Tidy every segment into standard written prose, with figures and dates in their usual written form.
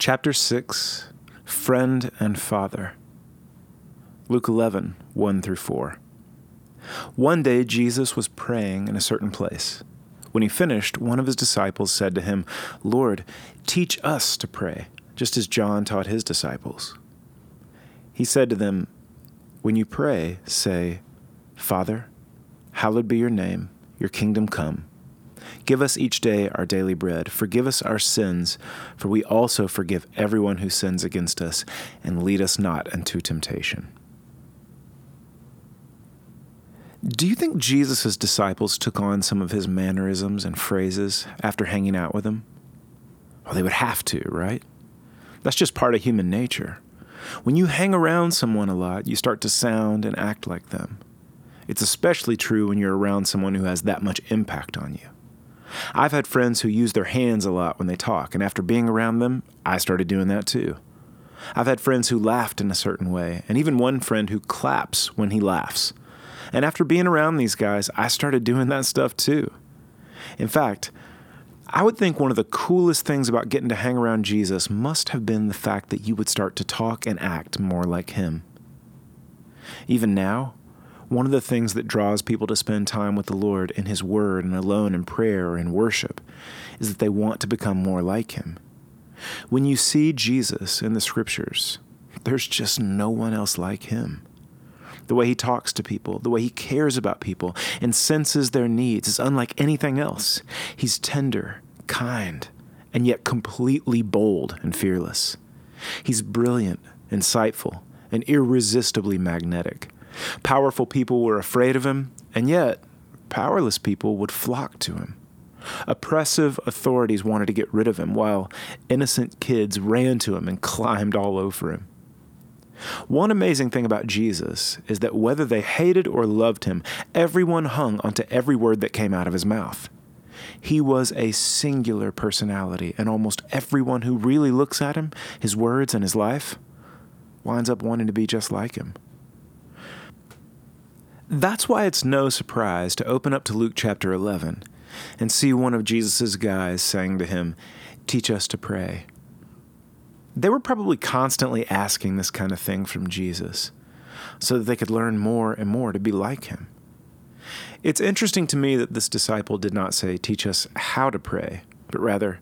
Chapter 6, Friend and Father. Luke 11, 1-4. One day Jesus was praying in a certain place. When he finished, one of his disciples said to him, "Lord, teach us to pray, just as John taught his disciples." He said to them, "When you pray, say, 'Father, hallowed be your name, your kingdom come. Give us each day our daily bread. Forgive us our sins, for we also forgive everyone who sins against us, and lead us not into temptation.'" Do you think Jesus' disciples took on some of his mannerisms and phrases after hanging out with him? Well, they would have to, right? That's just part of human nature. When you hang around someone a lot, you start to sound and act like them. It's especially true when you're around someone who has that much impact on you. I've had friends who use their hands a lot when they talk, and after being around them, I started doing that too. I've had friends who laughed in a certain way, and even one friend who claps when he laughs. And after being around these guys, I started doing that stuff too. In fact, I would think one of the coolest things about getting to hang around Jesus must have been the fact that you would start to talk and act more like him. Even now, one of the things that draws people to spend time with the Lord in his word and alone in prayer or in worship is that they want to become more like him. When you see Jesus in the scriptures, there's just no one else like him. The way he talks to people, the way he cares about people and senses their needs is unlike anything else. He's tender, kind, and yet completely bold and fearless. He's brilliant, insightful, and irresistibly magnetic. Powerful people were afraid of him, and yet powerless people would flock to him. Oppressive authorities wanted to get rid of him, while innocent kids ran to him and climbed all over him. One amazing thing about Jesus is that whether they hated or loved him, everyone hung onto every word that came out of his mouth. He was a singular personality, and almost everyone who really looks at him, his words, and his life winds up wanting to be just like him. That's why it's no surprise to open up to Luke chapter 11 and see one of Jesus' guys saying to him, "Teach us to pray." They were probably constantly asking this kind of thing from Jesus so that they could learn more and more to be like him. It's interesting to me that this disciple did not say, "Teach us how to pray," but rather,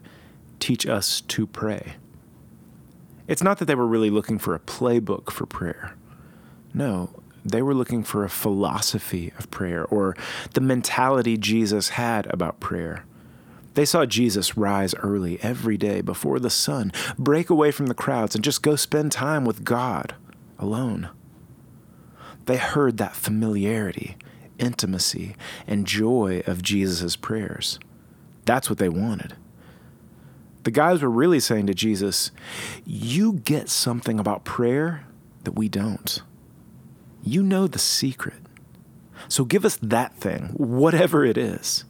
"Teach us to pray." It's not that they were really looking for a playbook for prayer. No, they were looking for a philosophy of prayer, or the mentality Jesus had about prayer. They saw Jesus rise early every day before the sun, break away from the crowds, and just go spend time with God alone. They heard that familiarity, intimacy, and joy of Jesus' prayers. That's what they wanted. The guys were really saying to Jesus, "You get something about prayer that we don't. You know the secret. So give us that thing, whatever it is."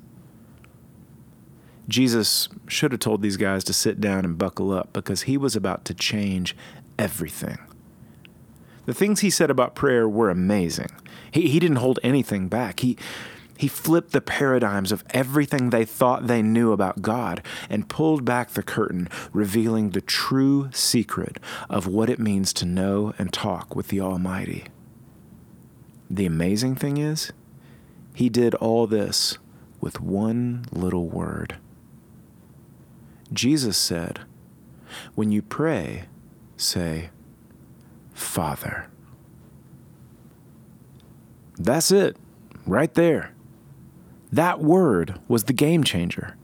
Jesus should have told these guys to sit down and buckle up, because he was about to change everything. The things he said about prayer were amazing. He didn't hold anything back. He flipped the paradigms of everything they thought they knew about God and pulled back the curtain, revealing the true secret of what it means to know and talk with the Almighty. The amazing thing is, he did all this with one little word. Jesus said, "When you pray, say, 'Father.'" That's it, right there. That word was the game changer.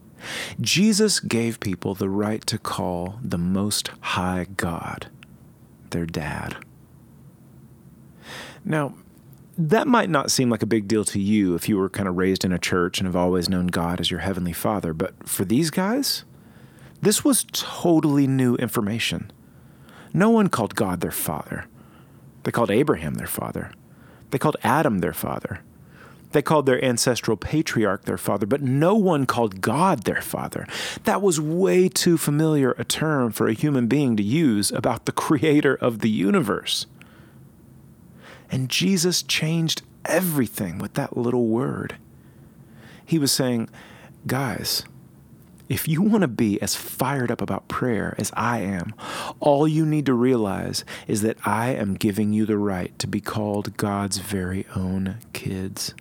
Jesus gave people the right to call the Most High God their dad. Now, that might not seem like a big deal to you if you were kind of raised in a church and have always known God as your heavenly father, but for these guys, this was totally new information. No one called God their father. They called Abraham their father. They called Adam their father. They called their ancestral patriarch their father, but no one called God their father. That was way too familiar a term for a human being to use about the creator of the universe. And Jesus changed everything with that little word. He was saying, "Guys, If you want to be as fired up about prayer as I am, all you need to realize is that I am giving you the right to be called God's very own kids.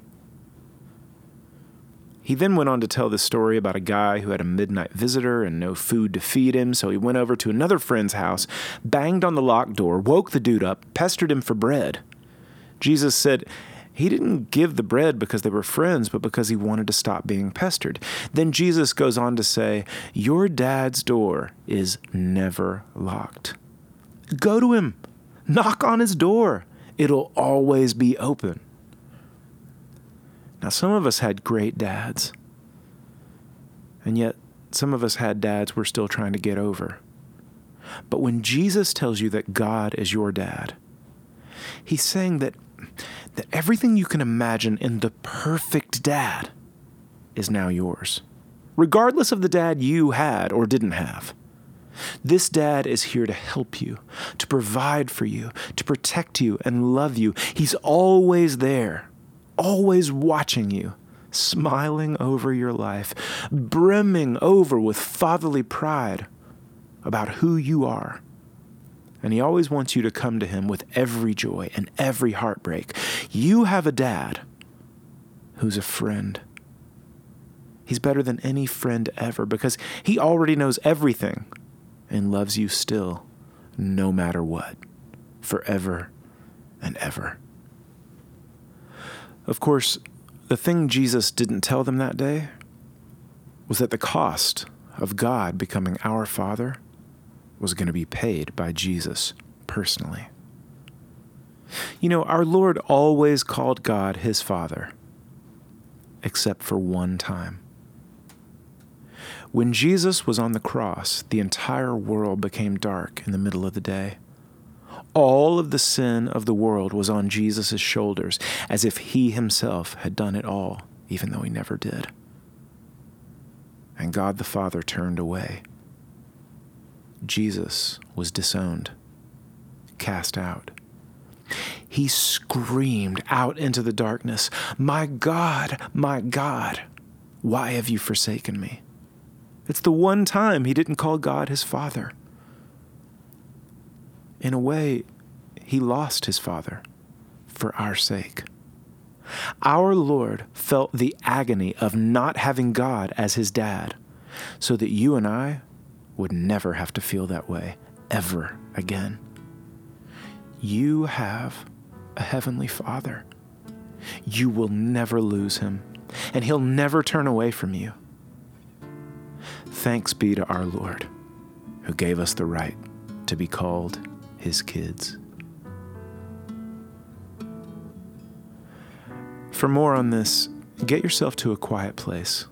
He then went on to tell this story about a guy who had a midnight visitor and no food to feed him, so he went over to another friend's house, banged on the locked door, woke the dude up, pestered him for bread. Jesus said he didn't give the bread because they were friends, but because he wanted to stop being pestered. Then Jesus goes on to say, "Your dad's door is never locked. Go to him. Knock on his door. It'll always be open." Now, some of us had great dads, and yet some of us had dads we're still trying to get over. But when Jesus tells you that God is your dad, he's saying that everything you can imagine in the perfect dad is now yours, regardless of the dad you had or didn't have. This dad is here to help you, to provide for you, to protect you and love you. He's always there. Always watching you, smiling over your life, brimming over with fatherly pride about who you are. And he always wants you to come to him with every joy and every heartbreak. You have a dad who's a friend. He's better than any friend ever because he already knows everything and loves you still, no matter what, forever and ever. Of course, the thing Jesus didn't tell them that day was that the cost of God becoming our Father was going to be paid by Jesus personally. You know, our Lord always called God his Father, except for one time. When Jesus was on the cross, the entire world became dark in the middle of the day. All of the sin of the world was on Jesus' shoulders, as if he himself had done it all, even though he never did. And God the Father turned away. Jesus was disowned, cast out. He screamed out into the darkness, "My God, my God, why have you forsaken me?" It's the one time he didn't call God his Father. In a way, he lost his Father for our sake. Our Lord felt the agony of not having God as his dad, so that you and I would never have to feel that way ever again. You have a heavenly Father. You will never lose him, and he'll never turn away from you. Thanks be to our Lord, who gave us the right to be called his kids. For more on this, get yourself to a quiet place.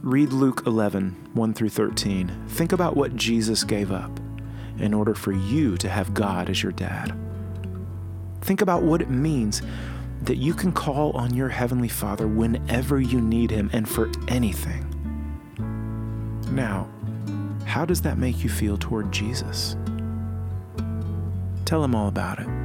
Read Luke 11, 1 through 13. Think about what Jesus gave up in order for you to have God as your dad. Think about what it means that you can call on your Heavenly Father whenever you need him and for anything. Now, how does that make you feel toward Jesus? Tell him all about it.